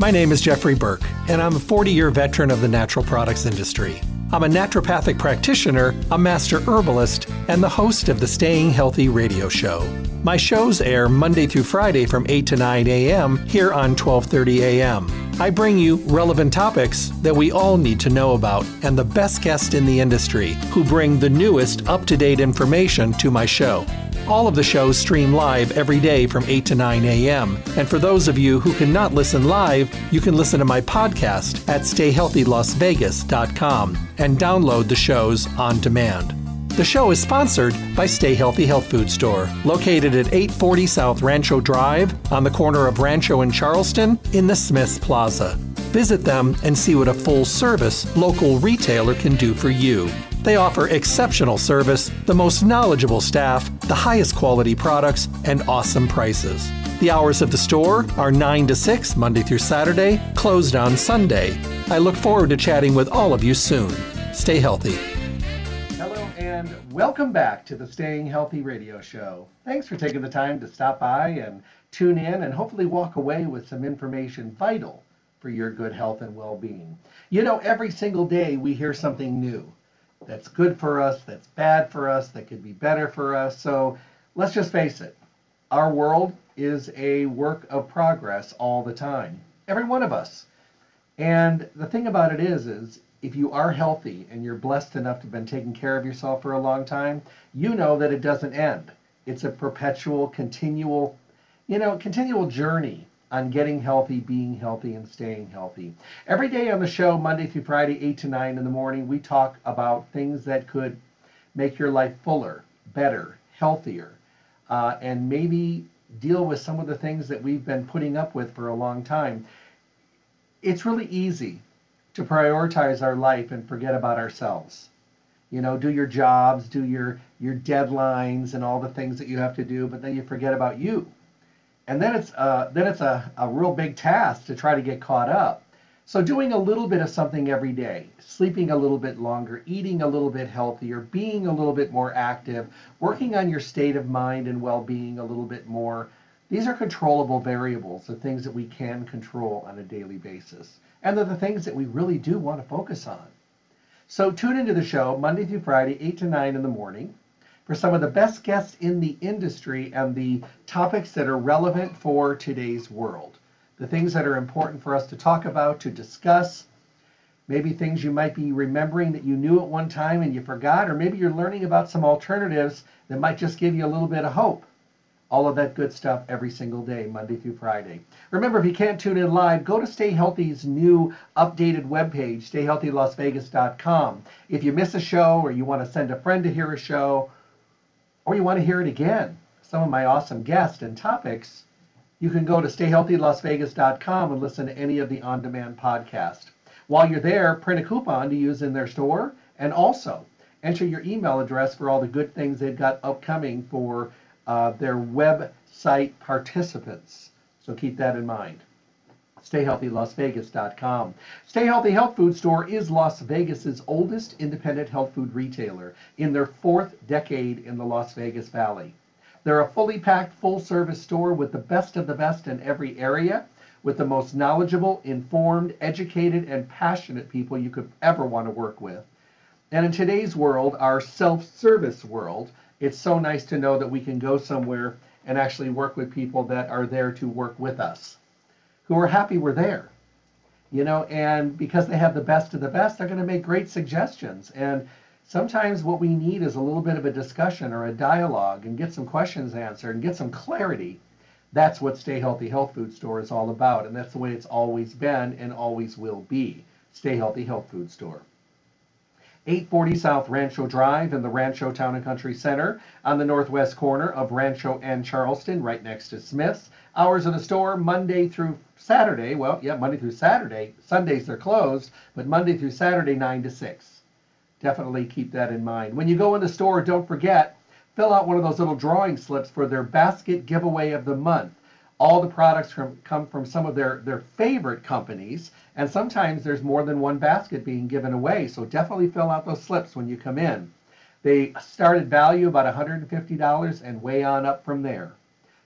My name is Jeffrey Burke, and I'm a 40-year veteran of the natural products industry. I'm a naturopathic practitioner, a master herbalist, and the host of the Staying Healthy radio show. My shows air Monday through Friday from 8 to 9 a.m. here on 1230 a.m. I bring you relevant topics that we all need to know about and the best guests in the industry who bring the newest up-to-date information to my show. All of the shows stream live every day from 8 to 9 a.m. And for those of you who cannot listen live, you can listen to my podcast at StayHealthyLasVegas.com and download the shows on demand. The show is sponsored by Stay Healthy Health Food Store, located at 840 South Rancho Drive on the corner of Rancho and Charleston in the Smiths Plaza. Visit them and see what a full-service local retailer can do for you. They offer exceptional service, the most knowledgeable staff, the highest quality products, and awesome prices. The hours of the store are 9 to 6, Monday through Saturday, closed on Sunday. I look forward to chatting with all of you soon. Stay healthy. Hello and welcome back to the Staying Healthy Radio Show. Thanks for taking the time to stop by and tune in and hopefully walk away with some information vital for your good health and well-being. You know, every single day we hear something new that's good for us, that's bad for us, that could be better for us. So let's just face it, our world is a work of progress all the time, every one of us. And the thing about it is if you are healthy and you're blessed enough to have been taking care of yourself for a long time, you know that it doesn't end. It's a perpetual, continual journey on getting healthy, being healthy, and staying healthy. Every day on the show, Monday through Friday, 8 to 9 in the morning, we talk about things that could make your life fuller, better, healthier, and maybe deal with some of the things that we've been putting up with for a long time. It's really easy to prioritize our life and forget about ourselves. You know, do your jobs, do your deadlines and all the things that you have to do, but then you forget about you. And then it's a real big task to try to get caught up. So doing a little bit of something every day, sleeping a little bit longer, eating a little bit healthier, being a little bit more active, working on your state of mind and well-being a little bit more, these are controllable variables, the things that we can control on a daily basis. And they're the things that we really do want to focus on. So tune into the show Monday through Friday, 8 to 9 in the morning, for some of the best guests in the industry and the topics that are relevant for today's world. The things that are important for us to talk about, to discuss, maybe things you might be remembering that you knew at one time and you forgot, or maybe you're learning about some alternatives that might just give you a little bit of hope. All of that good stuff every single day, Monday through Friday. Remember, if you can't tune in live, go to Stay Healthy's new updated webpage, StayHealthyLasVegas.com. If you miss a show or you want to send a friend to hear a show, or you want to hear it again, some of my awesome guests and topics, you can go to StayHealthyLasVegas.com and listen to any of the on-demand podcasts. While you're there, print a coupon to use in their store, and also enter your email address for all the good things they've got upcoming for their website participants. So keep that in mind. StayHealthyLasVegas.com. Stay Healthy Health Food Store is Las Vegas's oldest independent health food retailer, in their fourth decade in the Las Vegas Valley. They're a fully packed, full-service store with the best in every area, with the most knowledgeable, informed, educated, and passionate people you could ever want to work with. And in today's world, our self-service world, it's so nice to know that we can go somewhere and actually work with people that are there to work with us, who are happy we're there, you know, and because they have the best of the best, they're going to make great suggestions. And sometimes what we need is a little bit of a discussion or a dialogue and get some questions answered and get some clarity. That's what Stay Healthy Health Food Store is all about, and that's the way it's always been and always will be. Stay Healthy Health Food Store. 840 South Rancho Drive in the Rancho Town and Country Center on the northwest corner of Rancho and Charleston, right next to Smith's. Hours of the store, Monday through Saturday. Well, yeah, Monday through Saturday. Sundays they're closed, but Monday through Saturday, 9 to 6. Definitely keep that in mind. When you go in the store, don't forget, fill out one of those little drawing slips for their basket giveaway of the month. All the products come from some of their favorite companies, and sometimes there's more than one basket being given away, so definitely fill out those slips when you come in. They start at value about $150 and way on up from there.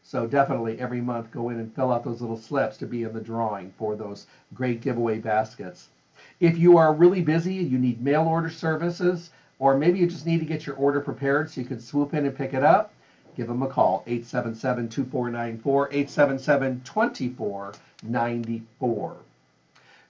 So definitely every month go in and fill out those little slips to be in the drawing for those great giveaway baskets. If you are really busy, you need mail order services, or maybe you just need to get your order prepared so you can swoop in and pick it up, give them a call, 877-2494, 877-2494.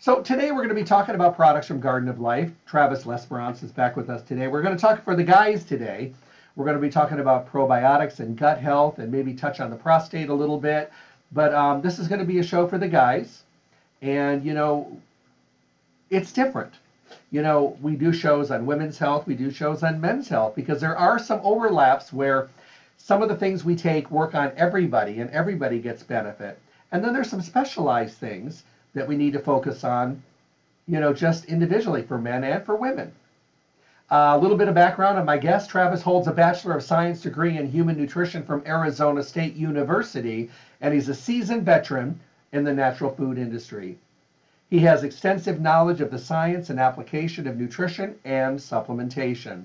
So today we're going to be talking about products from Garden of Life. Travis Lesperance is back with us today. We're going to talk for the guys today. We're going to be talking about probiotics and gut health and maybe touch on the prostate a little bit. But this is going to be a show for the guys. And, you know, it's different. You know, we do shows on women's health. We do shows on men's health because there are some overlaps where some of the things we take work on everybody and everybody gets benefit. And then there's some specialized things that we need to focus on, you know, just individually for men and for women. A little bit of background on my guest. Travis holds a Bachelor of Science degree in Human Nutrition from Arizona State University, and he's a seasoned veteran in the natural food industry. He has extensive knowledge of the science and application of nutrition and supplementation.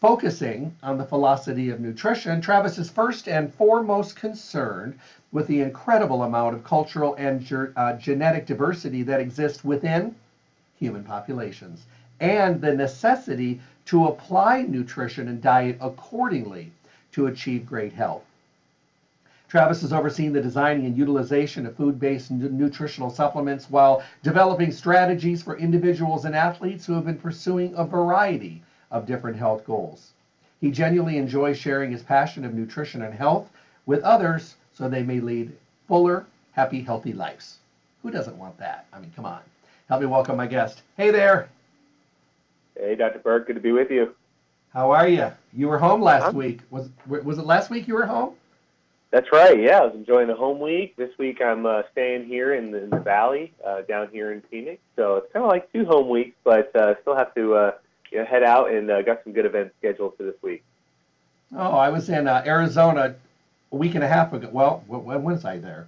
Focusing on the philosophy of nutrition, Travis is first and foremost concerned with the incredible amount of cultural and genetic diversity that exists within human populations, and the necessity to apply nutrition and diet accordingly to achieve great health. Travis has overseen the designing and utilization of food-based nutritional supplements while developing strategies for individuals and athletes who have been pursuing a variety of different health goals. He genuinely enjoys sharing his passion of nutrition and health with others so they may lead fuller, happy, healthy lives. Who doesn't want that? I mean, come on. Help me welcome my guest. Hey there. Hey, Dr. Burke. Good to be with you. How are you? You were home last week. Was it last week you were home? That's right. Yeah, I was enjoying the home week. This week I'm staying here in the valley down here in Phoenix. So it's kind of like two home weeks, but still have to head out and got some good events scheduled for this week. Oh, I was in Arizona a week and a half ago. Well, when was I there?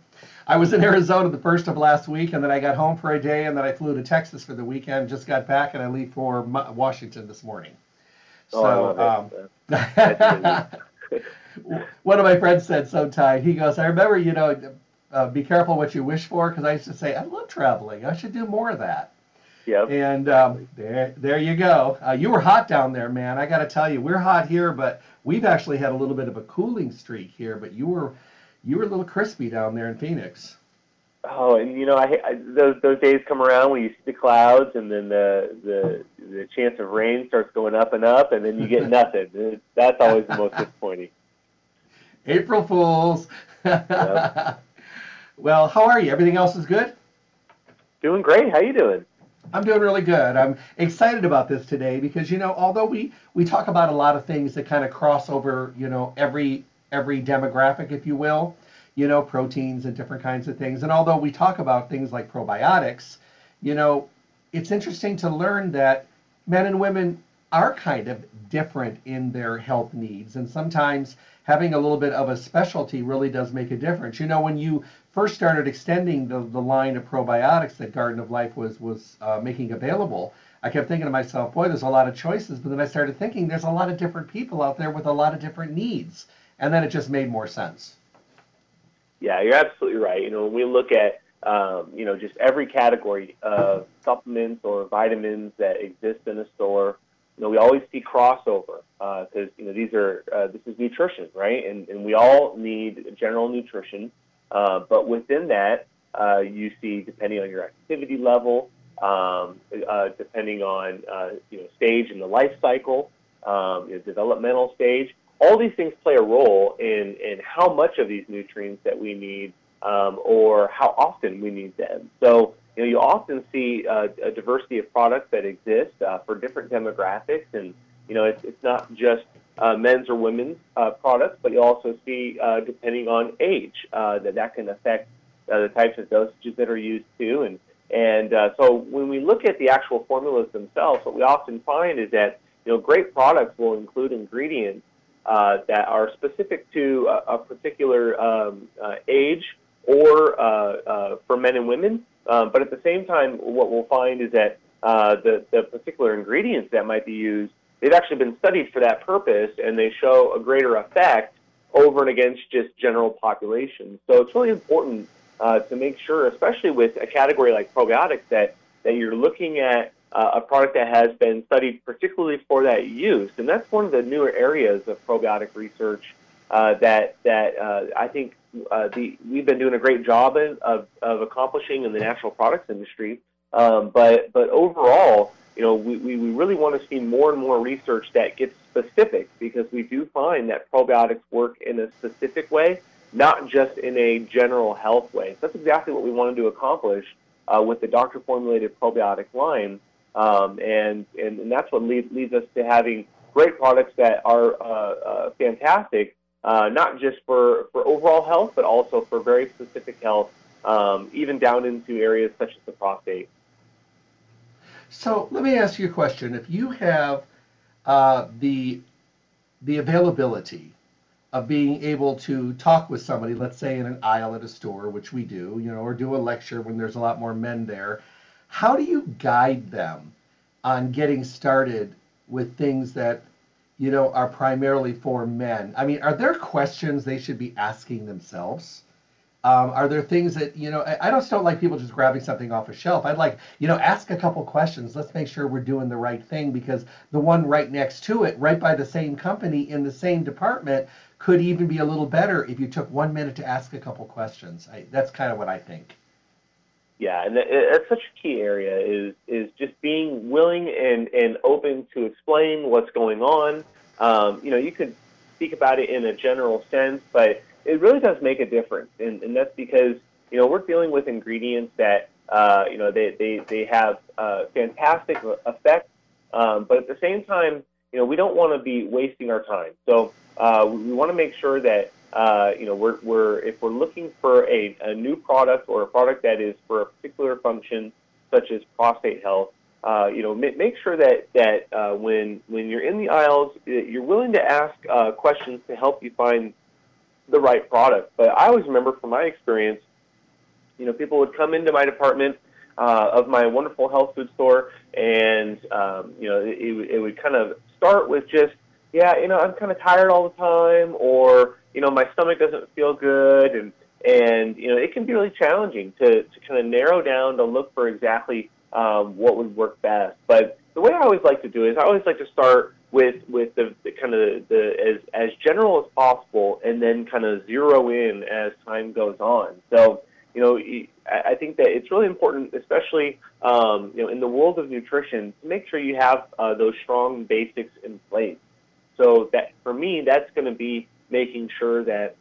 I was in Arizona the first of last week, and then I got home for a day, and then I flew to Texas for the weekend, just got back, and I leave for Washington this morning. One of my friends said sometime, he goes, I remember, you know, be careful what you wish for, because I used to say, I love traveling. I should do more of that. Yep. And there you go. You were hot down there, man. I got to tell you, we're hot here, but we've actually had a little bit of a cooling streak here. But you were a little crispy down there in Phoenix. Oh, and you know, those days come around when you see the clouds, and then the chance of rain starts going up and up, and then you get nothing. That's always the most disappointing. April Fools. Yep. Well, how are you? Everything else is good? Doing great. How you doing? I'm doing really good. I'm excited about this today because, you know, although we talk about a lot of things that kind of cross over, you know, every demographic, if you will, you know, proteins and different kinds of things. And although we talk about things like probiotics, you know, it's interesting to learn that men and women are kind of different in their health needs. And sometimes having a little bit of a specialty really does make a difference. You know, when you first started extending the line of probiotics that Garden of Life was making available, I kept thinking to myself, boy, there's a lot of choices. But then I started thinking there's a lot of different people out there with a lot of different needs. And then it just made more sense. Yeah, you're absolutely right. You know, when we look at, you know, just every category of supplements or vitamins that exist in a store, you know, we always see crossover because, you know, this is nutrition, right? And we all need general nutrition. But within that, you see, depending on your activity level, depending on, you know, stage in the life cycle, your developmental stage, all these things play a role in how much of these nutrients that we need or how often we need them. So, you know, you often see a diversity of products that exist for different demographics, and you know it's not just men's or women's products, but you also see depending on age that can affect the types of dosages that are used too. And so when we look at the actual formulas themselves, what we often find is that you know great products will include ingredients that are specific to a particular age or for men and women. But at the same time, what we'll find is that the particular ingredients that might be used, they've actually been studied for that purpose, and they show a greater effect over and against just general population. So it's really important to make sure, especially with a category like probiotics, that you're looking at a product that has been studied particularly for that use. And that's one of the newer areas of probiotic research that I think we've been doing a great job of accomplishing in the natural products industry. But overall, you know, we really want to see more and more research that gets specific, because we do find that probiotics work in a specific way, not just in a general health way. So that's exactly what we wanted to accomplish with the doctor-formulated probiotic line, and that's what leads us to having great products that are fantastic, not just for overall health, but also for very specific health, even down into areas such as the prostate. So let me ask you a question. If you have the availability of being able to talk with somebody, let's say in an aisle at a store, which we do, you know, or do a lecture when there's a lot more men there, how do you guide them on getting started with things that, you know, are primarily for men? I mean, are there questions they should be asking themselves? Are there things that, you know, I just don't like people just grabbing something off a shelf. I'd like, you know, ask a couple questions. Let's make sure we're doing the right thing, because the one right next to it, right by the same company in the same department, could even be a little better if you took 1 minute to ask a couple questions. That's kind of what I think. Yeah, and that's such a key area is just being willing and open to explain what's going on. You know, you could speak about it in a general sense, but it really does make a difference, and that's because, you know, we're dealing with ingredients that, you know, they have fantastic effects, but at the same time, you know, we don't want to be wasting our time. So we want to make sure that, you know, if we're looking for a new product or a product that is for a particular function, such as prostate health, you know, make sure that when you're in the aisles, you're willing to ask questions to help you find the right product. But I always remember from my experience, you know, people would come into my department of my wonderful health food store, and you know, it would kind of start with just, yeah, you know, I'm kind of tired all the time, or, you know, my stomach doesn't feel good, and you know, it can be really challenging to kind of narrow down to look for exactly what would work best. But the way I always like to do is I always like to start with the kind of as general as possible, and then kind of zero in as time goes on. So, you know, I think that it's really important, especially, you know, in the world of nutrition, to make sure you have those strong basics in place. So that, for me, that's going to be making sure that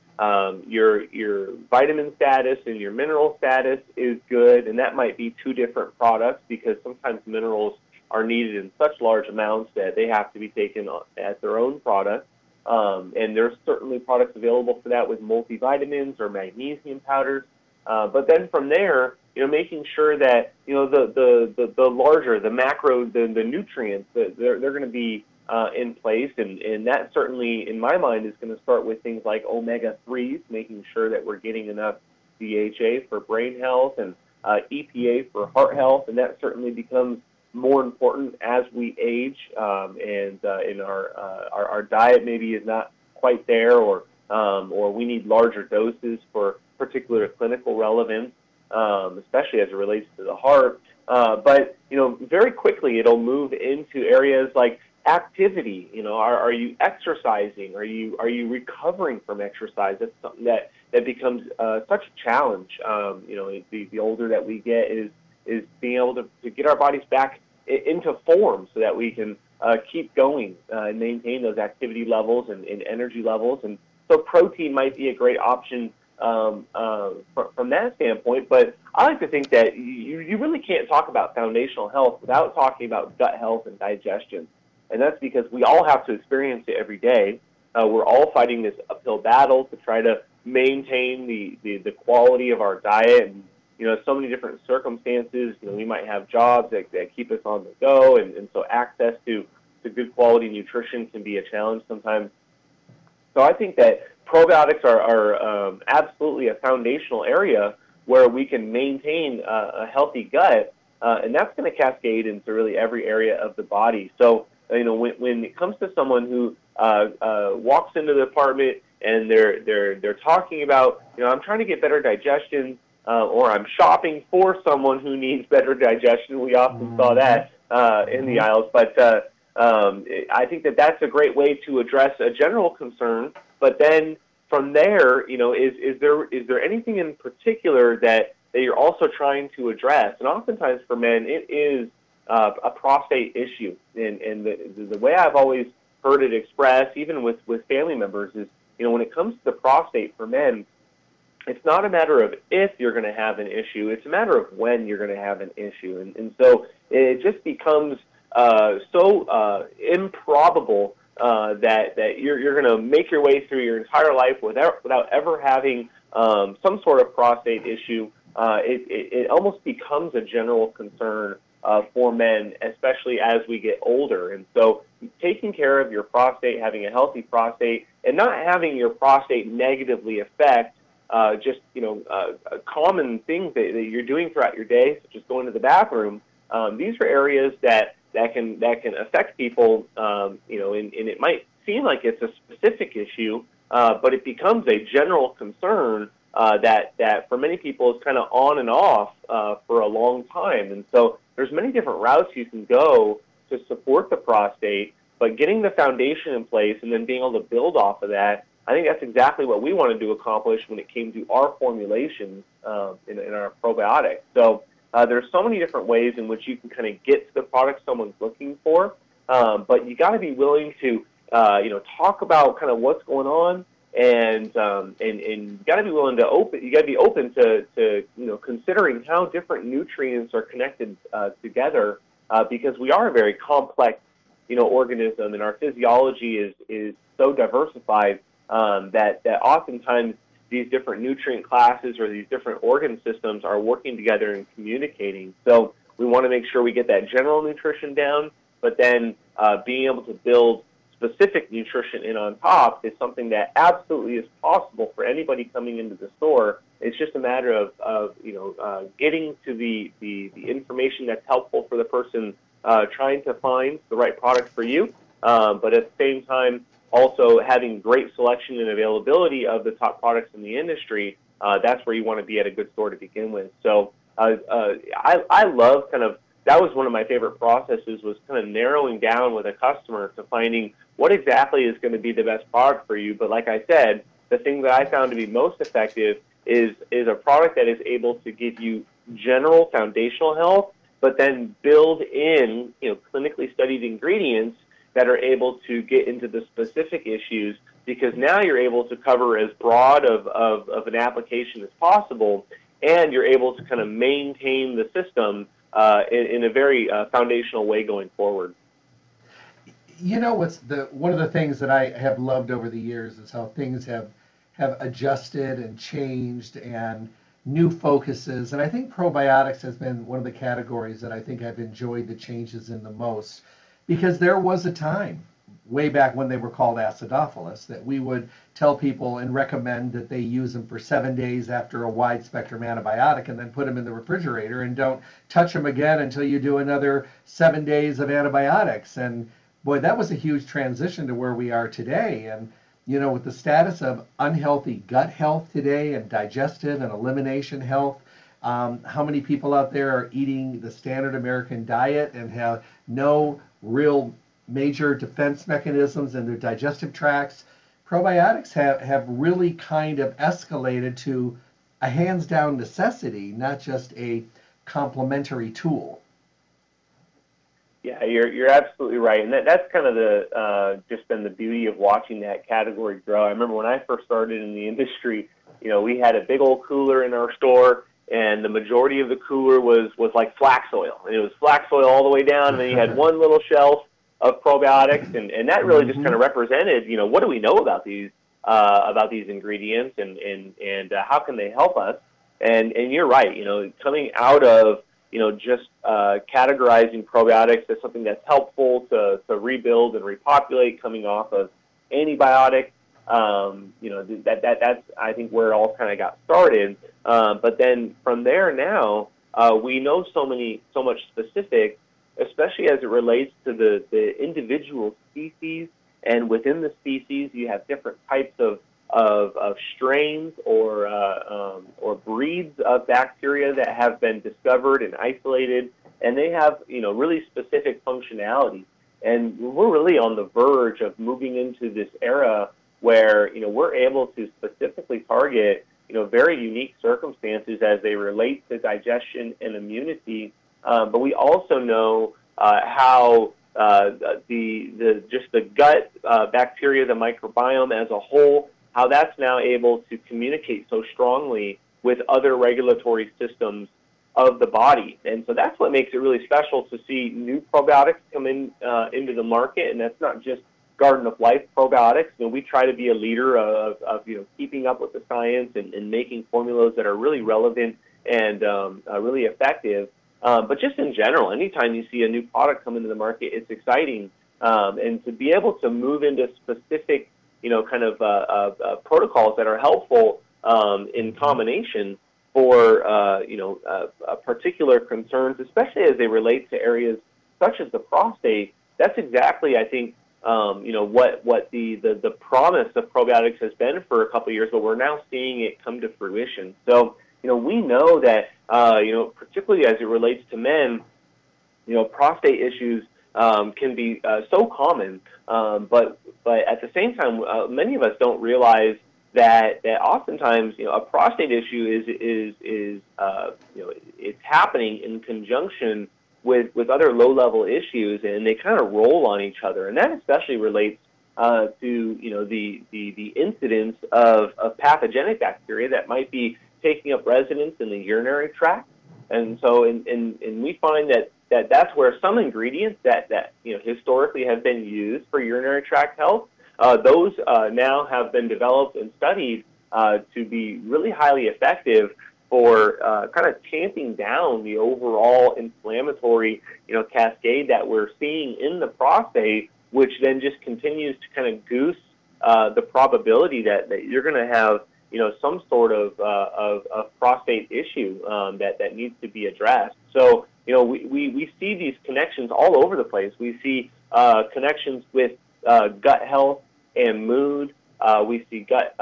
your vitamin status and your mineral status is good, and that might be two different products, because sometimes minerals are needed in such large amounts that they have to be taken as their own product. And there's certainly products available for that with multivitamins or magnesium powders. But then from there, you know, making sure that, you know, the larger, the macro, the nutrients, they're going to be in place. And that certainly, in my mind, is going to start with things like omega-3s, making sure that we're getting enough DHA for brain health and EPA for heart health. And that certainly becomes more important as we age, and in our diet maybe is not quite there, or we need larger doses for particular clinical relevance, especially as it relates to the heart. But, you know, very quickly it'll move into areas like activity. You know, are you exercising? Are you recovering from exercise? That's something that becomes such a challenge. You know, the older that we get is being able to get our bodies back into form so that we can keep going and maintain those activity levels and energy levels. And so protein might be a great option from that standpoint. But I like to think that you really can't talk about foundational health without talking about gut health and digestion. And that's because we all have to experience it every day. We're all fighting this uphill battle to try to maintain the quality of our diet, and, you know, so many different circumstances. You know, we might have jobs that keep us on the go, and so access to good quality nutrition can be a challenge sometimes. So I think that probiotics are absolutely a foundational area where we can maintain a healthy gut, and that's going to cascade into really every area of the body. So, you know, when it comes to someone who walks into the apartment and they're talking about, you know, I'm trying to get better digestion, or I'm shopping for someone who needs better digestion. We often saw that in the aisles, but I think that that's a great way to address a general concern. But then from there, you know, is there anything in particular that you're also trying to address? And oftentimes for men, it is a prostate issue. And the way I've always heard it expressed, even with family members, is, you know, when it comes to the prostate for men, it's not a matter of if you're going to have an issue, it's a matter of when you're going to have an issue. And so it just becomes so improbable that you're going to make your way through your entire life without ever having some sort of prostate issue. It almost becomes a general concern for men, especially as we get older. And so taking care of your prostate, having a healthy prostate, and not having your prostate negatively affect just, you know, common things that you're doing throughout your day, such as going to the bathroom. These are areas that can affect people, you know, and it might seem like it's a specific issue, but it becomes a general concern that for many people is kind of on and off for a long time. And so there's many different routes you can go to support the prostate, but getting the foundation in place and then being able to build off of that, I think that's exactly what we wanted to accomplish when it came to our formulations in our probiotics. So there's so many different ways in which you can kind of get to the product someone's looking for, but you got to be willing to, you know, talk about kind of what's going on, and you got to be willing to open. You got to be open to you know, considering how different nutrients are connected together, because we are a very complex, you know, organism, and our physiology is so diversified that oftentimes these different nutrient classes or these different organ systems are working together and communicating. So we want to make sure we get that general nutrition down, but then being able to build specific nutrition in on top is something that absolutely is possible for anybody coming into the store. It's just a matter of you know, getting to the information that's helpful for the person trying to find the right product for you, but at the same time, also having great selection and availability of the top products in the industry. That's where you want to be at a good store to begin with. So I love kind of, that was one of my favorite processes, was kind of narrowing down with a customer to finding what exactly is going to be the best product for you. But like I said, the thing that I found to be most effective is a product that is able to give you general foundational health, but then build in, you know, clinically studied ingredients that are able to get into the specific issues, because now you're able to cover as broad of an application as possible, and you're able to kind of maintain the system in a very foundational way going forward. You know, one of the things that I have loved over the years is how things have adjusted and changed and new focuses. And I think probiotics has been one of the categories that I think I've enjoyed the changes in the most. Because there was a time, way back when they were called acidophilus, that we would tell people and recommend that they use them for 7 days after a wide-spectrum antibiotic and then put them in the refrigerator and don't touch them again until you do another 7 days of antibiotics. And boy, that was a huge transition to where we are today. And, you know, with the status of unhealthy gut health today and digestive and elimination health, how many people out there are eating the standard American diet and have no real major defense mechanisms in their digestive tracts? Probiotics have really kind of escalated to a hands-down necessity, not just a complementary tool. Yeah, you're absolutely right, and that's kind of the just been the beauty of watching that category grow. I remember when I first started in the industry, you know, we had a big old cooler in our store, and the majority of the cooler was like flax oil. And it was flax oil all the way down, and then you had one little shelf of probiotics, and that really just kind of represented, you know, what do we know about these ingredients, and how can they help us? And you're right, you know, coming out of, you know, just categorizing probiotics as something that's helpful to rebuild and repopulate, coming off of antibiotics, you know, that's I think where it all kind of got started. But then from there now, we know so much specifics, especially as it relates to the individual species. And within the species, you have different types of of strains or breeds of bacteria that have been discovered and isolated, and they have, you know, really specific functionality. And we're really on the verge of moving into this era where, you know, we're able to specifically target, you know, very unique circumstances as they relate to digestion and immunity. But we also know how the gut bacteria, the microbiome as a whole, how that's now able to communicate so strongly with other regulatory systems of the body. And so that's what makes it really special to see new probiotics come in into the market. And that's not just Garden of Life probiotics. You know, we try to be a leader of you know, keeping up with the science and making formulas that are really relevant and really effective. But just in general, anytime you see a new product come into the market, it's exciting. And to be able to move into specific, you know, kind of protocols that are helpful in combination for, particular concerns, especially as they relate to areas such as the prostate. That's exactly, I think, what the promise of probiotics has been for a couple of years, but we're now seeing it come to fruition. So, you know, we know that, particularly as it relates to men, you know, prostate issues can be so common, but at the same time, many of us don't realize that oftentimes, you know, a prostate issue is it's happening in conjunction with other low-level issues, and they kind of roll on each other. And that especially relates to, you know, the incidence of pathogenic bacteria that might be taking up residence in the urinary tract. And so and we find that's where some ingredients that you know, historically have been used for urinary tract health, those now have been developed and studied to be really highly effective for kind of tamping down the overall inflammatory, you know, cascade that we're seeing in the prostate, which then just continues to kind of goose the probability that you're going to have, you know, some sort of prostate issue that needs to be addressed. So, you know, we see these connections all over the place. We see connections with gut health and mood. We see gut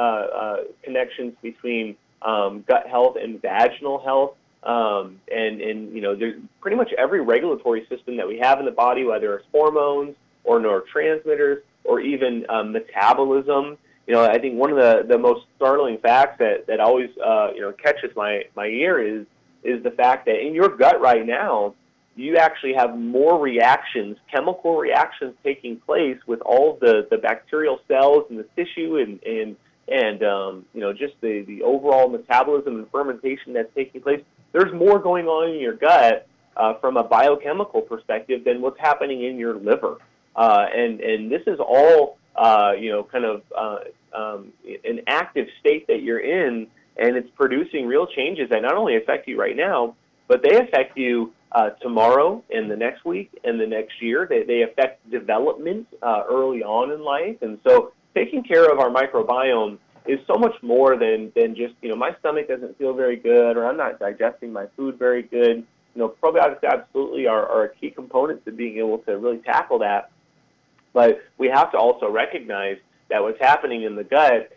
connections between gut health and vaginal health, and you know, there's pretty much every regulatory system that we have in the body, whether it's hormones or neurotransmitters or even metabolism. You know, I think one of the most startling facts that always catches my ear is the fact that in your gut right now, you actually have more reactions, chemical reactions taking place with all the bacterial cells in the tissue and just the overall metabolism and fermentation that's taking place. There's more going on in your gut from a biochemical perspective than what's happening in your liver, and this is all an active state that you're in, and it's producing real changes that not only affect you right now, but they affect you tomorrow and the next week and the next year. They affect development early on in life. And so taking care of our microbiome is so much more than just, you know, my stomach doesn't feel very good or I'm not digesting my food very good. You know, probiotics absolutely are a key component to being able to really tackle that. But we have to also recognize that what's happening in the gut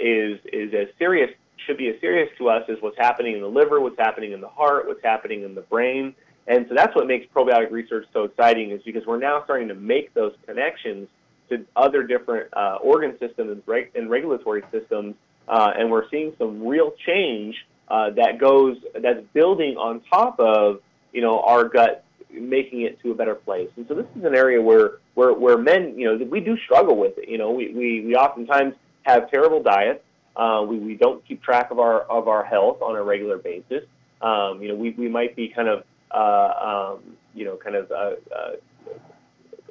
is as serious, should be as serious to us as what's happening in the liver, what's happening in the heart, what's happening in the brain. And so that's what makes probiotic research so exciting, is because we're now starting to make those connections to other different organ systems and regulatory systems, and we're seeing some real change that's building on top of, you know, our gut making it to a better place. And so this is an area where men, you know, we do struggle with it. You know, we oftentimes have terrible diets. We don't keep track of our health on a regular basis. We might be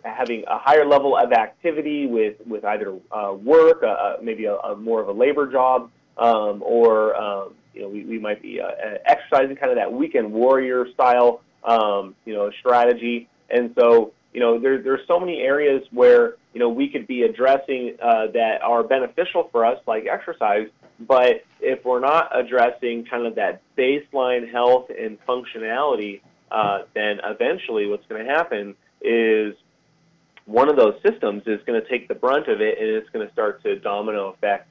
having a higher level of activity with either work, maybe a more of a labor job, we might be exercising kind of that weekend warrior style, strategy. And so, you know, there's so many areas where, you know, we could be addressing that are beneficial for us, like exercise, but if we're not addressing kind of that baseline health and functionality, then eventually what's going to happen is one of those systems is going to take the brunt of it, and it's going to start to domino effect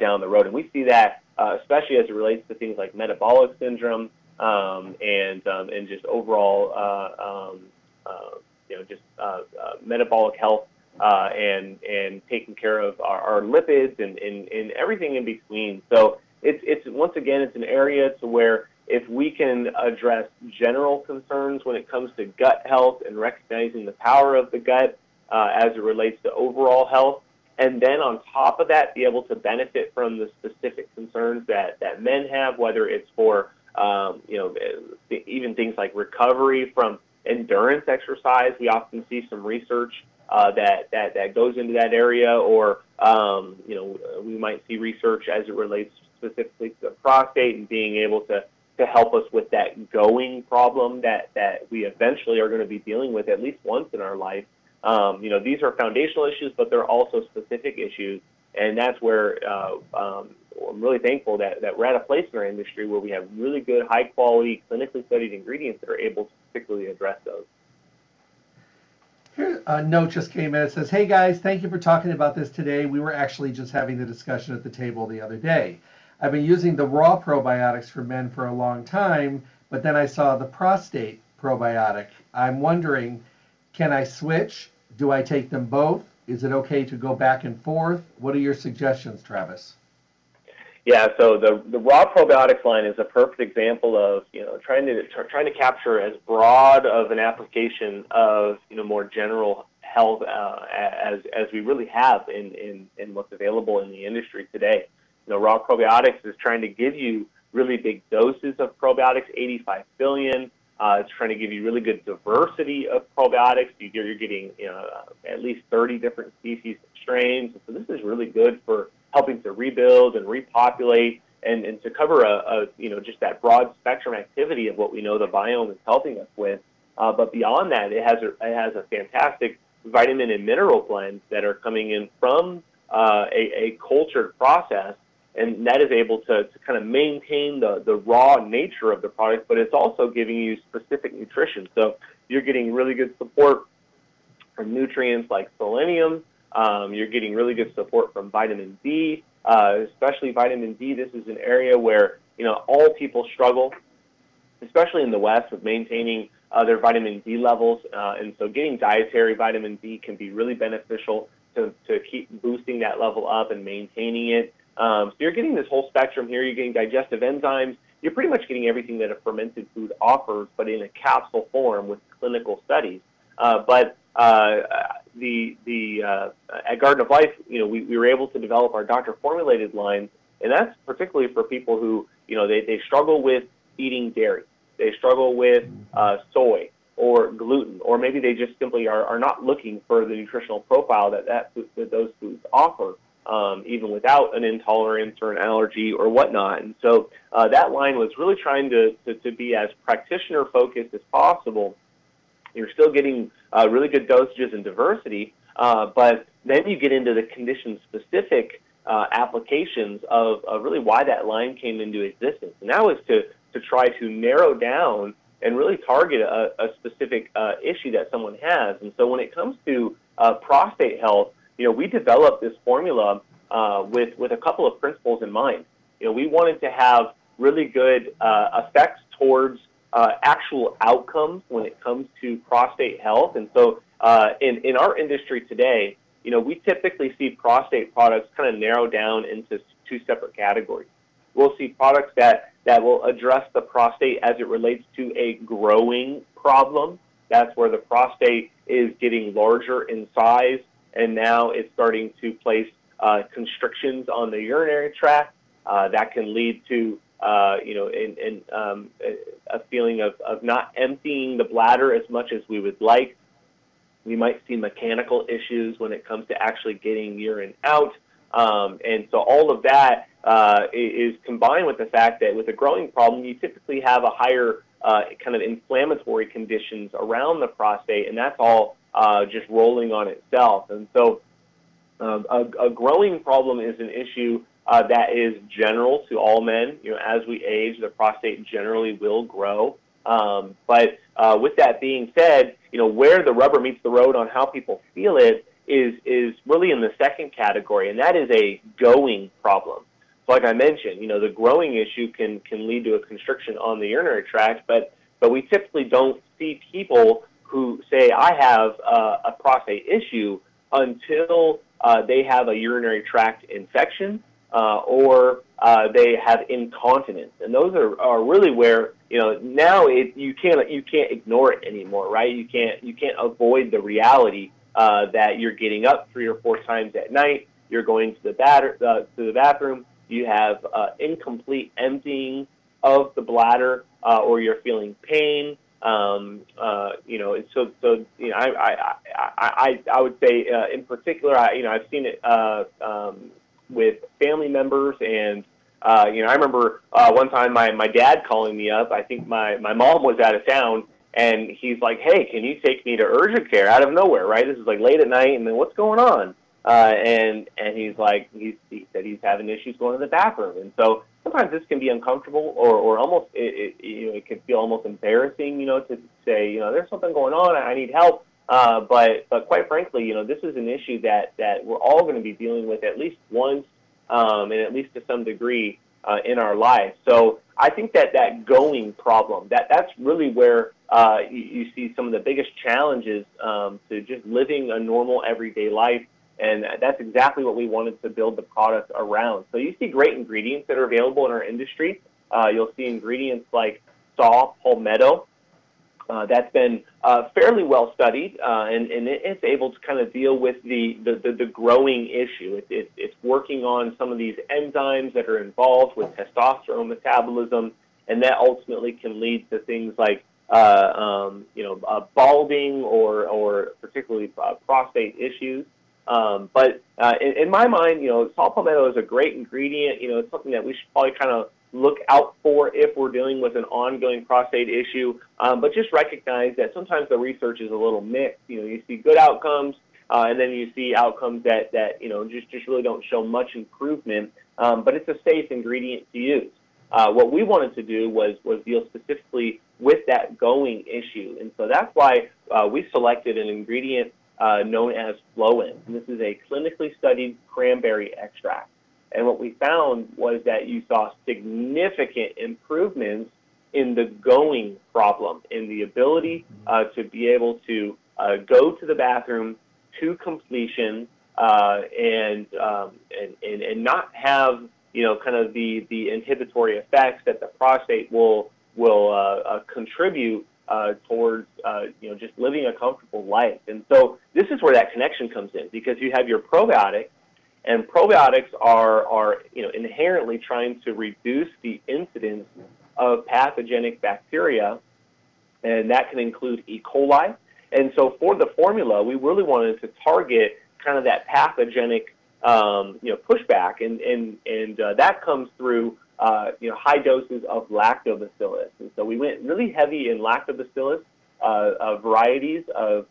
down the road. And we see that especially as it relates to things like metabolic syndrome and just overall metabolic health and taking care of our lipids and everything in between. So it's once again, it's an area to where if we can address general concerns when it comes to gut health and recognizing the power of the gut as it relates to overall health, and then on top of that, be able to benefit from the specific concerns that men have, whether it's for even things like recovery from endurance exercise. We often see some research that goes into that area, or we might see research as it relates specifically to the prostate and being able to help us with that going problem that we eventually are going to be dealing with at least once in our life. These are foundational issues, but they're also specific issues, and that's where I'm really thankful that we're at a place in our industry where we have really good, high-quality, clinically studied ingredients that are able to particularly address those. Here, a note just came in. It says, "Hey guys, thank you for talking about this today. We were actually just having the discussion at the table the other day. I've been using the raw probiotics for men for a long time, but then I saw the prostate probiotic. I'm wondering, can I switch? Do I take them both? Is it okay to go back and forth? What are your suggestions, Travis?" Yeah, so the raw probiotics line is a perfect example of trying to capture as broad of an application of more general health as we really have in what's available in the industry today. Raw probiotics is trying to give you really big doses of probiotics, 85 billion. It's trying to give you really good diversity of probiotics. You're getting at least 30 different species and strains. So this is really good for helping to rebuild and repopulate and to cover just that broad spectrum activity of what we know the biome is helping us with. But beyond that, it has a fantastic vitamin and mineral blend that are coming in from a cultured process, and that is able to kind of maintain the raw nature of the product, but it's also giving you specific nutrition. So you're getting really good support from nutrients like selenium. You're getting really good support from vitamin D, especially vitamin D. This is an area where all people struggle, especially in the West, with maintaining their vitamin D levels. And so getting dietary vitamin D can be really beneficial to keep boosting that level up and maintaining it. So you're getting this whole spectrum here. You're getting digestive enzymes. You're pretty much getting everything that a fermented food offers, but in a capsule form with clinical studies. But at Garden of Life, we were able to develop our doctor-formulated line, and that's particularly for people who, they struggle with eating dairy. They struggle with soy or gluten, or maybe they just simply are not looking for the nutritional profile that those foods offer, even without an intolerance or an allergy or whatnot. And so that line was really trying to be as practitioner-focused as possible. You're still getting really good dosages and diversity, but then you get into the condition-specific applications of really why that line came into existence. And that was to try to narrow down and really target a specific issue that someone has. And so when it comes to prostate health, we developed this formula with a couple of principles in mind. We wanted to have really good effects towards actual outcomes when it comes to prostate health. And so in our industry today, we typically see prostate products kind of narrow down into two separate categories. We'll see products that will address the prostate as it relates to a growing problem. That's where the prostate is getting larger in size, and now it's starting to place constrictions on the urinary tract. That can lead to a feeling of not emptying the bladder as much as we would like. We might see mechanical issues when it comes to actually getting urine out. And so all of that is combined with the fact that with a growing problem, you typically have a higher kind of inflammatory conditions around the prostate, and that's all just rolling on itself. And so a growing problem is an issue that is general to all men. As we age, the prostate generally will grow. But with that being said, where the rubber meets the road on how people feel it is really in the second category, and that is a going problem. So like I mentioned, you know, the growing issue can lead to a constriction on the urinary tract, but we typically don't see people who say, I have a prostate issue until they have a urinary tract infection or they have incontinence. And those are really where, you know, now you can't ignore it anymore, right? You can't avoid the reality that you're getting up 3 or 4 times at night, you're going to the bathroom, you have incomplete emptying of the bladder, or you're feeling pain. You know, so you know, I would say in particular, I've seen it with family members, and you know, I remember one time my dad calling me up. I think my mom was out of town, and he's like, "Hey, can you take me to urgent care out of nowhere?" Right? This is like late at night, and then what's going on? And he's like, he said he's having issues going to the bathroom, and so sometimes this can be uncomfortable or almost, it can feel almost embarrassing, you know, to say, you know, there's something going on, I need help. But quite frankly, you know, this is an issue that we're all going to be dealing with at least once, and at least to some degree in our lives. So I think that going problem, that's really where you see some of the biggest challenges to just living a normal everyday life. And that's exactly what we wanted to build the product around. So you see great ingredients that are available in our industry. You'll see ingredients like saw palmetto. That's been fairly well studied, and it's able to kind of deal with the growing issue. It's working on some of these enzymes that are involved with testosterone metabolism, and that ultimately can lead to things like balding or particularly prostate issues. But in my mind, you know, saw palmetto is a great ingredient. You know, it's something that we should probably kind of look out for if we're dealing with an ongoing prostate issue. But just recognize that sometimes the research is a little mixed. You know, you see good outcomes, and then you see outcomes that you know, just really don't show much improvement. But it's a safe ingredient to use. What we wanted to do was deal specifically with that going issue, and so that's why we selected an ingredient known as Floin. This is a clinically studied cranberry extract. And what we found was that you saw significant improvements in the going problem, in the ability to be able to go to the bathroom to completion and not have, you know, kind of the inhibitory effects that the prostate will contribute towards, you know, just living a comfortable life. And so this is where that connection comes in, because you have your probiotics, and probiotics are you know, inherently trying to reduce the incidence of pathogenic bacteria, and that can include E. coli. And so for the formula, we really wanted to target kind of that pathogenic, you know, pushback, and that comes through you know, high doses of lactobacillus. And so we went really heavy in lactobacillus varieties of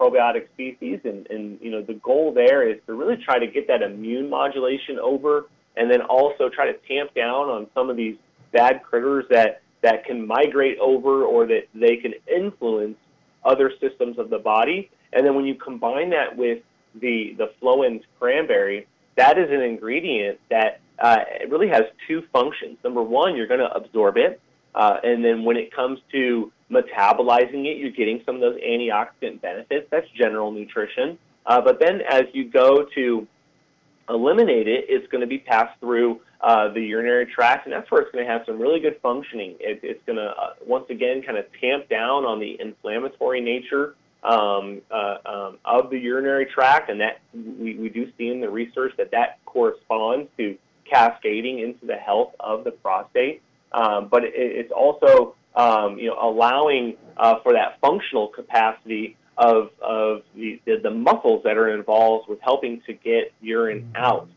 probiotic species, and you know, the goal there is to really try to get that immune modulation over, and then also try to tamp down on some of these bad critters that can migrate over, or that they can influence other systems of the body. And then when you combine that with the Floin cranberry, that is an ingredient that it really has 2 functions. Number one, you're going to absorb it, and then when it comes to metabolizing it, you're getting some of those antioxidant benefits. That's general nutrition. But then as you go to eliminate it, it's going to be passed through the urinary tract, and that's where it's going to have some really good functioning. It's going to, once again, kind of tamp down on the inflammatory nature of the urinary tract, and that we do see in the research that corresponds to cascading into the health of the prostate, but it's also you know, allowing for that functional capacity of the muscles that are involved with helping to get urine out.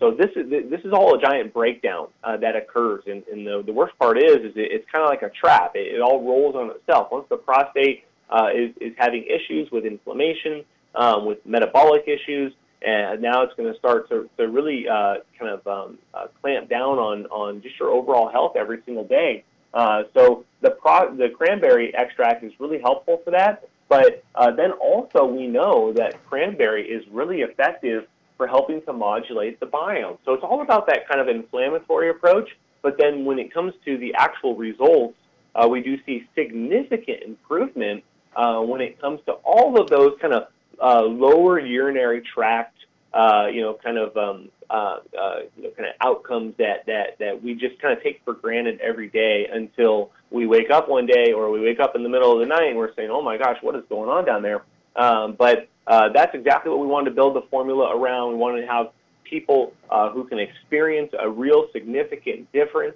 So this is all a giant breakdown that occurs, and the worst part is it's kind of like a trap. It all rolls on itself. Once the prostate is having issues with inflammation, with metabolic issues, and now it's going to start to really kind of clamp down on just your overall health every single day. So the cranberry extract is really helpful for that. But then also we know that cranberry is really effective for helping to modulate the biome. So it's all about that kind of inflammatory approach. But then when it comes to the actual results, we do see significant improvement when it comes to all of those kind of lower urinary tract, kind of outcomes that we just kind of take for granted every day until we wake up one day, or we wake up in the middle of the night and we're saying, oh my gosh, what is going on down there? But that's exactly what we wanted to build the formula around. We wanted to have people who can experience a real significant difference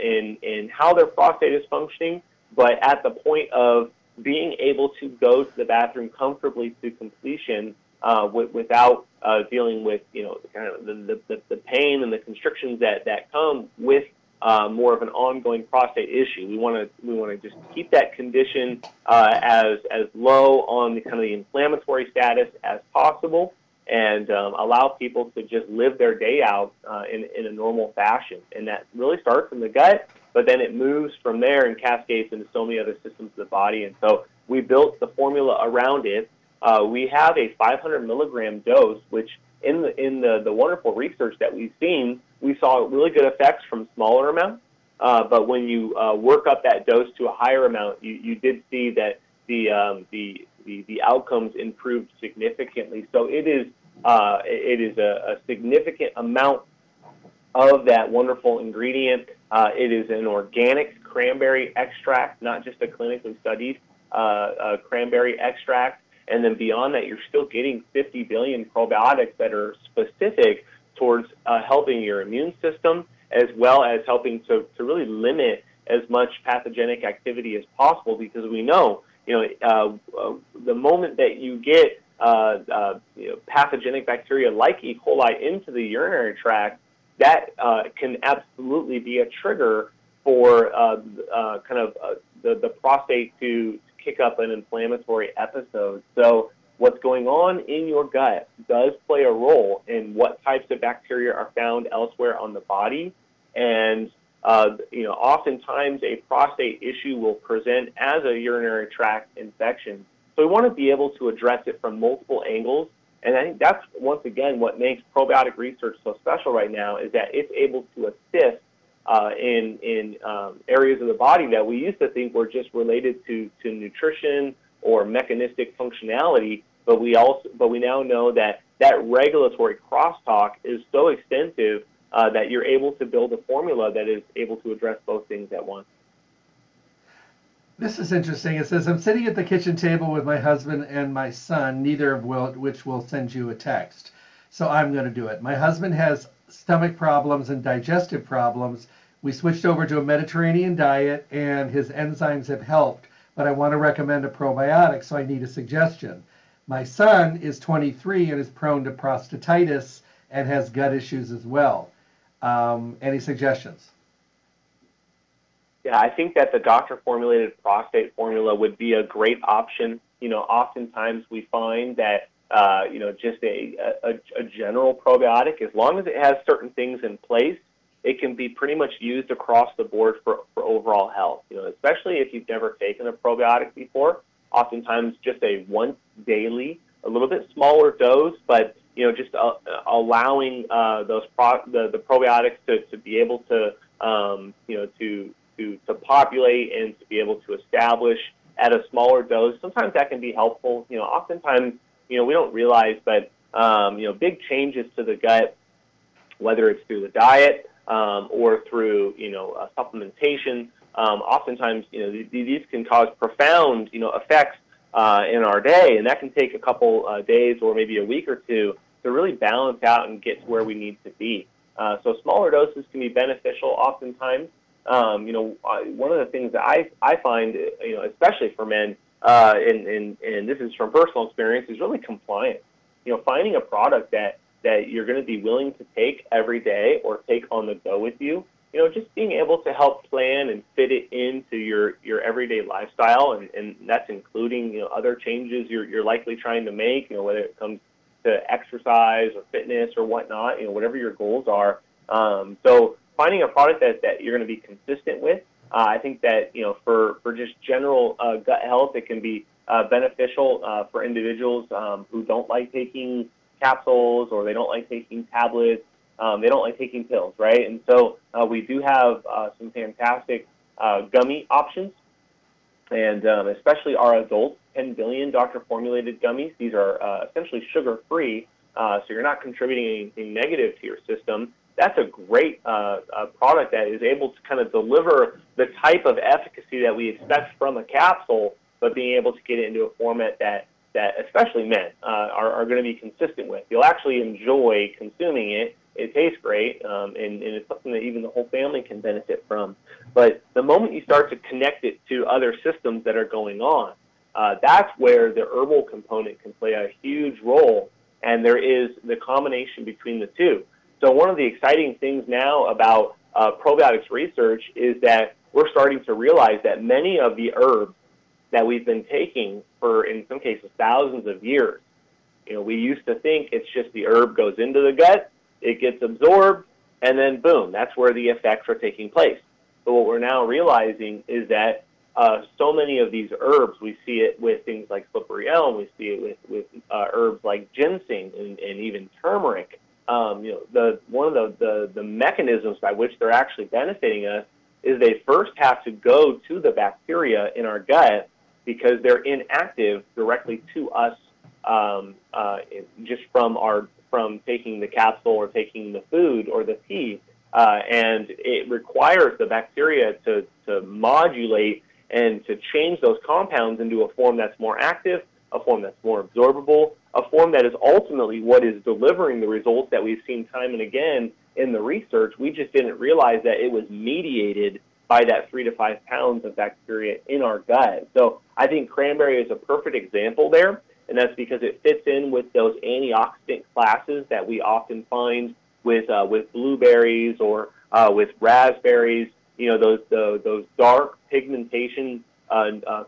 in how their prostate is functioning, but at the point of being able to go to the bathroom comfortably to completion, without dealing with the pain and the constrictions that come with more of an ongoing prostate issue. We want to just keep that condition as low on the kind of the inflammatory status as possible, and allow people to just live their day out in a normal fashion. And that really starts in the gut, but then it moves from there and cascades into so many other systems of the body. And so we built the formula around it. We have a 500 milligram dose, which in the wonderful research that we've seen, we saw really good effects from smaller amounts. But when you work up that dose to a higher amount, you did see that the outcomes improved significantly. So it is a significant amount of that wonderful ingredient. It is an organic cranberry extract, not just a clinically studied cranberry extract. And then beyond that, you're still getting 50 billion probiotics that are specific towards helping your immune system, as well as helping to really limit as much pathogenic activity as possible, because we know, the moment that you get pathogenic bacteria like E. coli into the urinary tract, that can absolutely be a trigger for the prostate to kick up an inflammatory episode. So what's going on in your gut does play a role in what types of bacteria are found elsewhere on the body. And, oftentimes a prostate issue will present as a urinary tract infection. So we want to be able to address it from multiple angles. And I think that's, once again, what makes probiotic research so special right now, is that it's able to assist in areas of the body that we used to think were just related to nutrition or mechanistic functionality, but we now know that regulatory crosstalk is so extensive that you're able to build a formula that is able to address both things at once. This is interesting. It says, I'm sitting at the kitchen table with my husband and my son, neither of which will send you a text. So I'm going to do it. My husband has stomach problems and digestive problems. We switched over to a Mediterranean diet and his enzymes have helped, but I want to recommend a probiotic, so I need a suggestion. My son is 23 and is prone to prostatitis and has gut issues as well. Any suggestions? Yeah, I think that the doctor-formulated prostate formula would be a great option. Oftentimes we find that just a general probiotic, as long as it has certain things in place, it can be pretty much used across the board for overall health. Especially if you've never taken a probiotic before, oftentimes just a once daily, a little bit smaller dose, but just allowing the probiotics to be able to to populate and to be able to establish at a smaller dose. Sometimes that can be helpful. Oftentimes, we don't realize, but, big changes to the gut, whether it's through the diet or through, supplementation, oftentimes, these can cause profound, effects in our day. And that can take a couple days or maybe a week or two to really balance out and get to where we need to be. So smaller doses can be beneficial oftentimes. One of the things that I find, especially for men, and this is from personal experience, is really compliance. Finding a product that you're going to be willing to take every day or take on the go with you. Just being able to help plan and fit it into your everyday lifestyle, and that's including other changes you're likely trying to make. Whether it comes to exercise or fitness or whatnot, whatever your goals are. So finding a product that you're going to be consistent with. I think that, for just general gut health, it can be beneficial for individuals who don't like taking capsules, or they don't like taking tablets, they don't like taking pills, right? And so we do have some fantastic gummy options, and especially our adult 10 billion doctor-formulated gummies. These are essentially sugar-free, so you're not contributing anything negative to your system. That's a great product that is able to kind of deliver the type of efficacy that we expect from a capsule, but being able to get it into a format that especially men are going to be consistent with. You'll actually enjoy consuming it. It tastes great, and it's something that even the whole family can benefit from. But the moment you start to connect it to other systems that are going on, that's where the herbal component can play a huge role, and there is the combination between the two. So one of the exciting things now about probiotics research is that we're starting to realize that many of the herbs that we've been taking for, in some cases, thousands of years, you know, we used to think it's just the herb goes into the gut, it gets absorbed, and then boom, that's where the effects are taking place. But what we're now realizing is that so many of these herbs, we see it with things like slippery elm, we see it with herbs like ginseng and even turmeric. You know, one of the mechanisms by which they're actually benefiting us is they first have to go to the bacteria in our gut because they're inactive directly to us just from taking the capsule or taking the food or the tea. And it requires the bacteria to modulate and to change those compounds into a form that's more active, a form that's more absorbable, a form that is ultimately what is delivering the results that we've seen time and again in the research. We just didn't realize that it was mediated by that 3 to 5 pounds of bacteria in our gut. So I think cranberry is a perfect example there, and that's because it fits in with those antioxidant classes that we often find with blueberries or with raspberries. You know, those dark pigmentation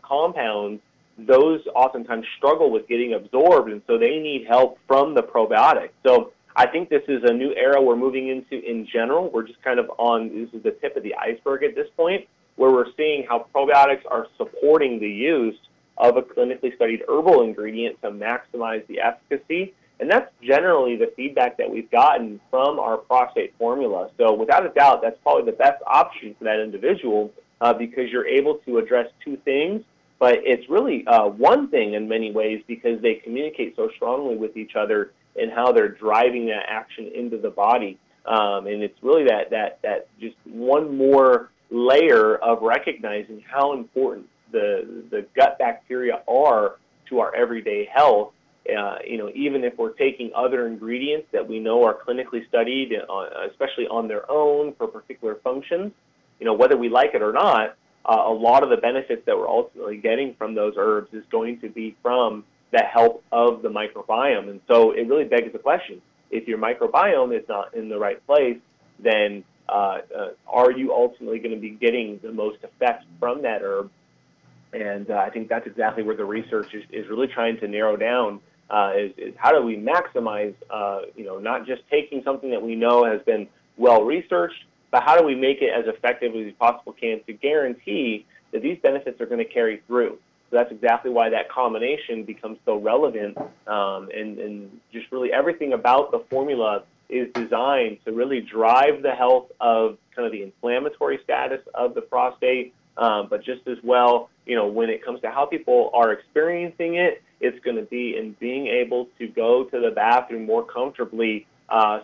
compounds, those oftentimes struggle with getting absorbed, and so they need help from the probiotic. So I think this is a new era we're moving into in general. We're just kind of this is the tip of the iceberg at this point, where we're seeing how probiotics are supporting the use of a clinically studied herbal ingredient to maximize the efficacy. And that's generally the feedback that we've gotten from our prostate formula. So without a doubt, that's probably the best option for that individual because you're able to address two things. But it's really one thing in many ways because they communicate so strongly with each other and how they're driving that action into the body. And it's really that just one more layer of recognizing how important the gut bacteria are to our everyday health. You know, even if we're taking other ingredients that we know are clinically studied, especially on their own for particular functions, you know, whether we like it or not, a lot of the benefits that we're ultimately getting from those herbs is going to be from the help of the microbiome. And so it really begs the question, if your microbiome is not in the right place, then are you ultimately going to be getting the most effect from that herb? And I think that's exactly where the research is really trying to narrow down, is how do we maximize, you know, not just taking something that we know has been well-researched, but how do we make it as effective as we possibly can to guarantee that these benefits are going to carry through? So that's exactly why that combination becomes so relevant, and just really everything about the formula is designed to really drive the health of kind of the inflammatory status of the prostate, but just as well, you know, when it comes to how people are experiencing it, it's going to be in being able to go to the bathroom more comfortably,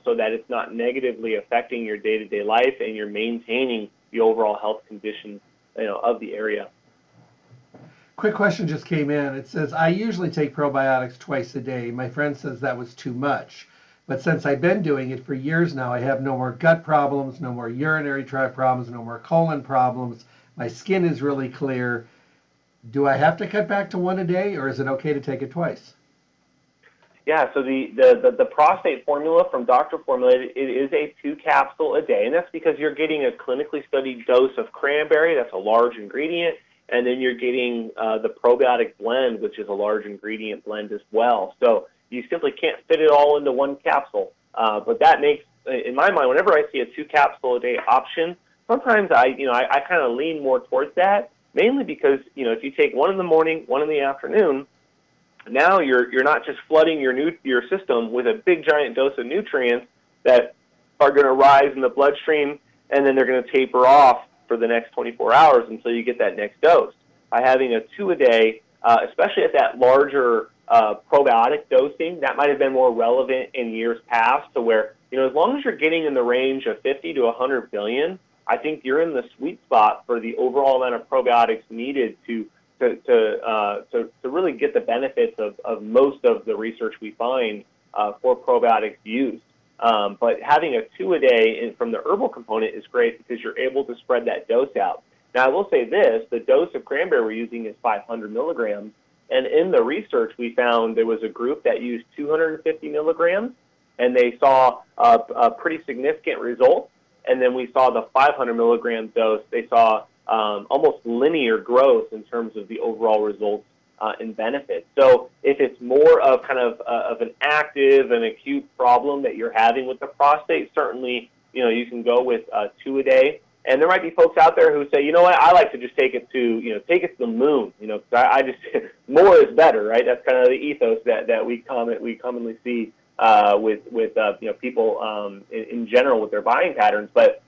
so that it's not negatively affecting your day-to-day life and you're maintaining the overall health conditions, you know, of the area. Quick question just came in. It says, I usually take probiotics twice a day. My friend says that was too much. But since I've been doing it for years now, I have no more gut problems, no more urinary tract problems, no more colon problems. My skin is really clear. Do I have to cut back to one a day, or is it okay to take it twice? Yeah, so the prostate formula from Dr. Formulated, it is a 2 capsule a day, and that's because you're getting a clinically studied dose of cranberry, that's a large ingredient, and then you're getting the probiotic blend, which is a large ingredient blend as well. So you simply can't fit it all into 1 capsule. But that makes, in my mind, whenever I see a 2 capsule a day option, sometimes I kind of lean more towards that mainly because, you know, if you take one in the morning, one in the afternoon, now you're not just flooding your system with a big giant dose of nutrients that are going to rise in the bloodstream, and then they're going to taper off for the next 24 hours until you get that next dose. By having a 2 a day, especially at that larger probiotic dosing, that might have been more relevant in years past, to where, you know, as long as you're getting in the range of 50 to 100 billion, I think you're in the sweet spot for the overall amount of probiotics needed to really get the benefits of most of the research we find for probiotics use. But having a 2 a day in, from the herbal component is great because you're able to spread that dose out. Now, I will say this, the dose of cranberry we're using is 500 milligrams. And in the research, we found there was a group that used 250 milligrams, and they saw a pretty significant result. And then we saw the 500 milligram dose. They saw almost linear growth in terms of the overall results and benefits. So if it's more of kind of an active and acute problem that you're having with the prostate, certainly, you know, you can go with 2 a day. And there might be folks out there who say, you know what, I like to just take it to, you know, take it to the moon. You know, I just, more is better, right? That's kind of the ethos that we commonly see with you know, people in general with their buying patterns. But,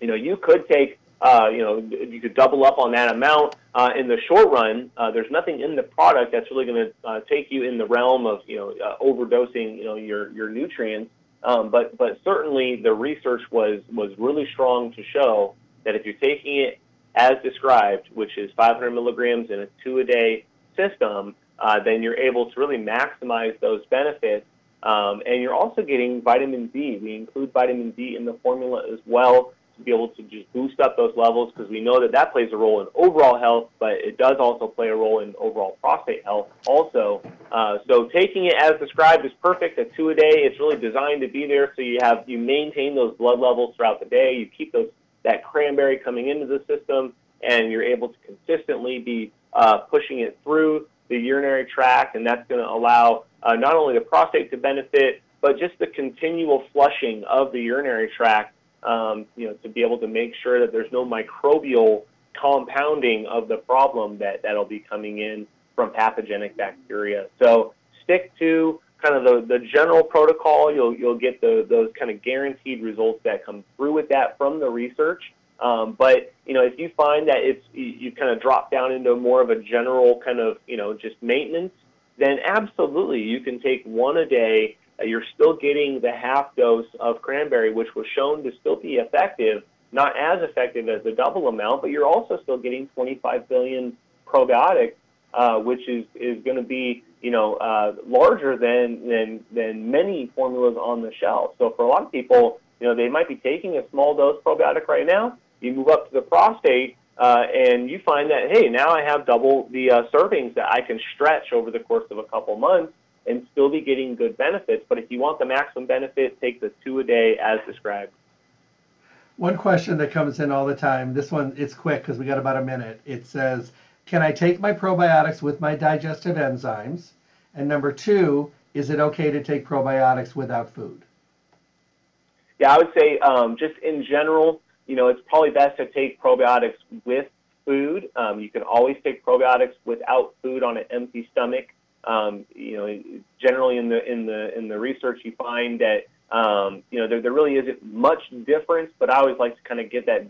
you know, you could take, you know, you could double up on that amount in the short run. There's nothing in the product that's really going to take you in the realm of, you know, overdosing, you know, your nutrients. But certainly the research was really strong to show that if you're taking it as described, which is 500 milligrams in a 2 a day system, then you're able to really maximize those benefits. And you're also getting vitamin D. We include vitamin D in the formula as well to be able to just boost up those levels, because we know that that plays a role in overall health, but it does also play a role in overall prostate health also. So taking it as described is perfect. At 2 a day, it's really designed to be there so you maintain those blood levels throughout the day. You keep that cranberry coming into the system, and you're able to consistently be pushing it through the urinary tract, and that's going to allow not only the prostate to benefit, but just the continual flushing of the urinary tract, you know, to be able to make sure that there's no microbial compounding of the problem that'll be coming in from pathogenic bacteria. So stick to kind of the general protocol. You'll get those kind of guaranteed results that come through with that from the research. But, you know, if you find that you kind of drop down into more of a general kind of, you know, just maintenance, then absolutely you can take 1 a day. You're still getting the half dose of cranberry, which was shown to still be effective, not as effective as the double amount, but you're also still getting 25 billion probiotics, which is going to be, you know, larger than many formulas on the shelf. So for a lot of people, you know, they might be taking a small dose probiotic right now. You move up to the prostate, and you find that, hey, now I have double the servings that I can stretch over the course of a couple months and still be getting good benefits. But if you want the maximum benefit, take the 2 a day as described. One question that comes in all the time, this one, it's quick because we got about a minute. It says, can I take my probiotics with my digestive enzymes? And number two, is it okay to take probiotics without food? Yeah, I would say just in general, you know, it's probably best to take probiotics with food. You can always take probiotics without food on an empty stomach. You know, generally in the research, you find that you know there really isn't much difference. But I always like to kind of get that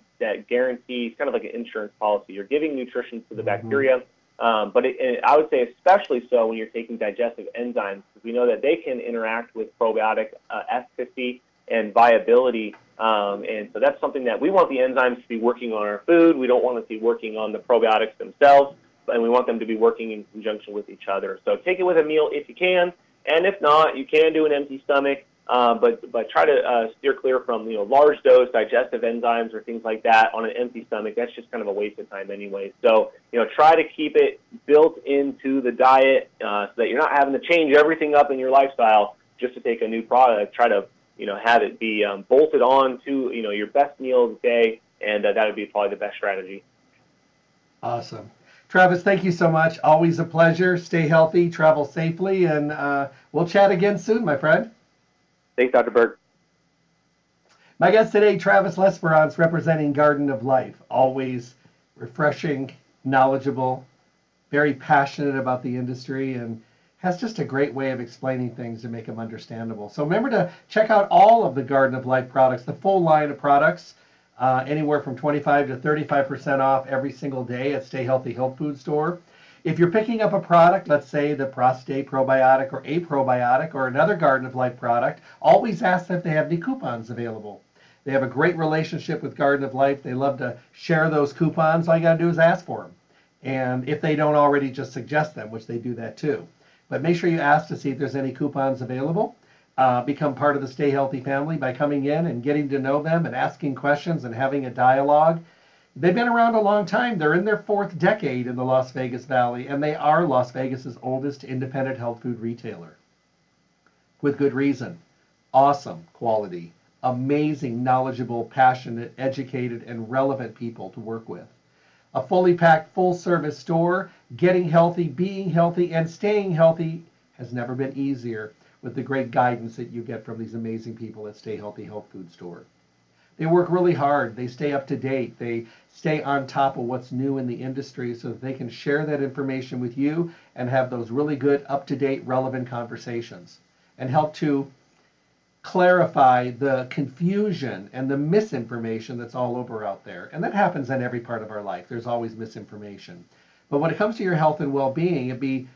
guarantee. It's kind of like an insurance policy. You're giving nutrition to the bacteria, but I would say especially so when you're taking digestive enzymes, because we know that they can interact with probiotic efficacy and viability. And so that's something that we want the enzymes to be working on our food. We don't want it to be working on the probiotics themselves, and we want them to be working in conjunction with each other. So take it with a meal if you can, and if not, you can do an empty stomach, but try to steer clear from, you know, large dose digestive enzymes or things like that on an empty stomach. That's just kind of a waste of time anyway. So, you know, try to keep it built into the diet so that you're not having to change everything up in your lifestyle just to take a new product. Try to, you know, have it be bolted on to, you know, your best meal of the day, and that would be probably the best strategy. Awesome. Travis, thank you so much. Always a pleasure. Stay healthy, travel safely, and we'll chat again soon, my friend. Thanks, Dr. Burke. My guest today, Travis Lesperance, representing Garden of Life. Always refreshing knowledgeable, very passionate about the industry, and has just a great way of explaining things to make them understandable. So remember to check out all of the Garden of Life products, the full line of products, anywhere from 25 to 35% off every single day at Stay Healthy Health Food Store. If you're picking up a product, let's say the prostate probiotic or a probiotic or another Garden of Life product, always ask them if they have any coupons available. They have a great relationship with Garden of Life. They love to share those coupons. All you got to do is ask for them. And if they don't already, just suggest them, which they do that too. But make sure you ask to see if there's any coupons available. Become part of the Stay Healthy family by coming in and getting to know them and asking questions and having a dialogue. They've been around a long time. They're in their fourth decade in the Las Vegas Valley, and they are Las Vegas's oldest independent health food retailer. With good reason. Awesome quality, amazing, knowledgeable, passionate, educated, and relevant people to work with. A fully packed, full-service store. Getting healthy, being healthy, and staying healthy has never been easier with the great guidance that you get from these amazing people at Stay Healthy Health Food Store. They work really hard. They stay up to date. They stay on top of what's new in the industry so that they can share that information with you and have those really good, up-to-date, relevant conversations and help to clarify the confusion and the misinformation that's all over out there. And that happens in every part of our life. There's always misinformation. But when it comes to your health and well-being, it'd be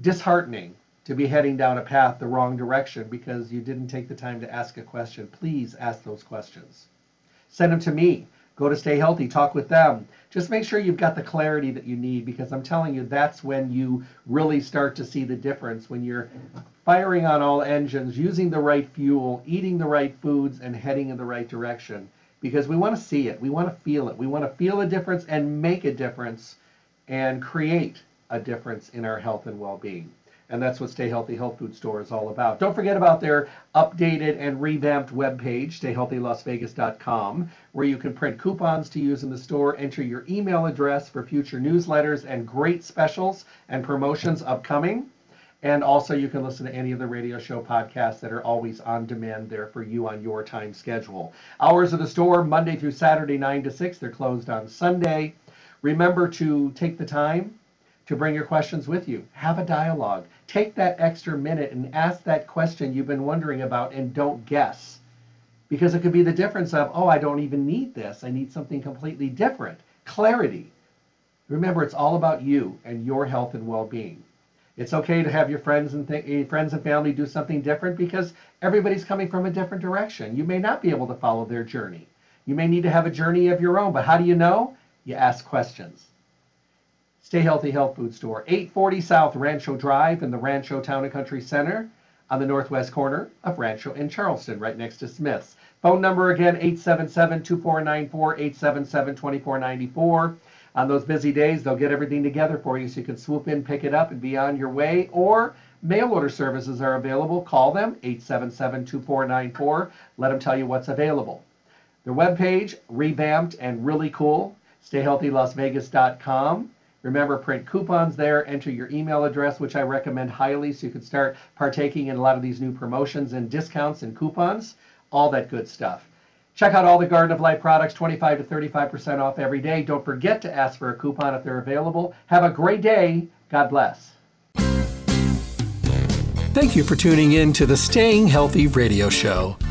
disheartening to be heading down a path the wrong direction because you didn't take the time to ask a question. Please ask those questions. Send them to me. Go to Stay Healthy. Talk with them. Just make sure you've got the clarity that you need, because I'm telling you, that's when you really start to see the difference, when you're firing on all engines, using the right fuel, eating the right foods, and heading in the right direction, because we want to see it. We want to feel it. We want to feel a difference and make a difference and create a difference in our health and well-being. And that's what Stay Healthy Health Food Store is all about. Don't forget about their updated and revamped webpage, stayhealthylasvegas.com, where you can print coupons to use in the store, enter your email address for future newsletters and great specials and promotions upcoming. And also you can listen to any of the radio show podcasts that are always on demand there for you on your time schedule. Hours of the store, Monday through Saturday, 9 to 6. They're closed on Sunday. Remember to take the time to bring your questions with you. Have a dialogue. Take that extra minute and ask that question you've been wondering about, and don't guess. Because it could be the difference of, oh, I don't even need this. I need something completely different. Clarity. Remember, it's all about you and your health and well-being. It's okay to have your friends and family do something different, because everybody's coming from a different direction. You may not be able to follow their journey. You may need to have a journey of your own, but how do you know? You ask questions. Stay Healthy Health Food Store, 840 South Rancho Drive in the Rancho Town and Country Center on the northwest corner of Rancho and Charleston, right next to Smith's. Phone number again, 877-2494, 877-2494. On those busy days, they'll get everything together for you so you can swoop in, pick it up, and be on your way. Or mail order services are available. Call them, 877-2494. Let them tell you what's available. Their webpage, revamped and really cool, stayhealthylasvegas.com. Remember, print coupons there, enter your email address, which I recommend highly, so you can start partaking in a lot of these new promotions and discounts and coupons, all that good stuff. Check out all the Garden of Life products, 25 to 35% off every day. Don't forget to ask for a coupon if they're available. Have a great day. God bless. Thank you for tuning in to the Staying Healthy Radio Show.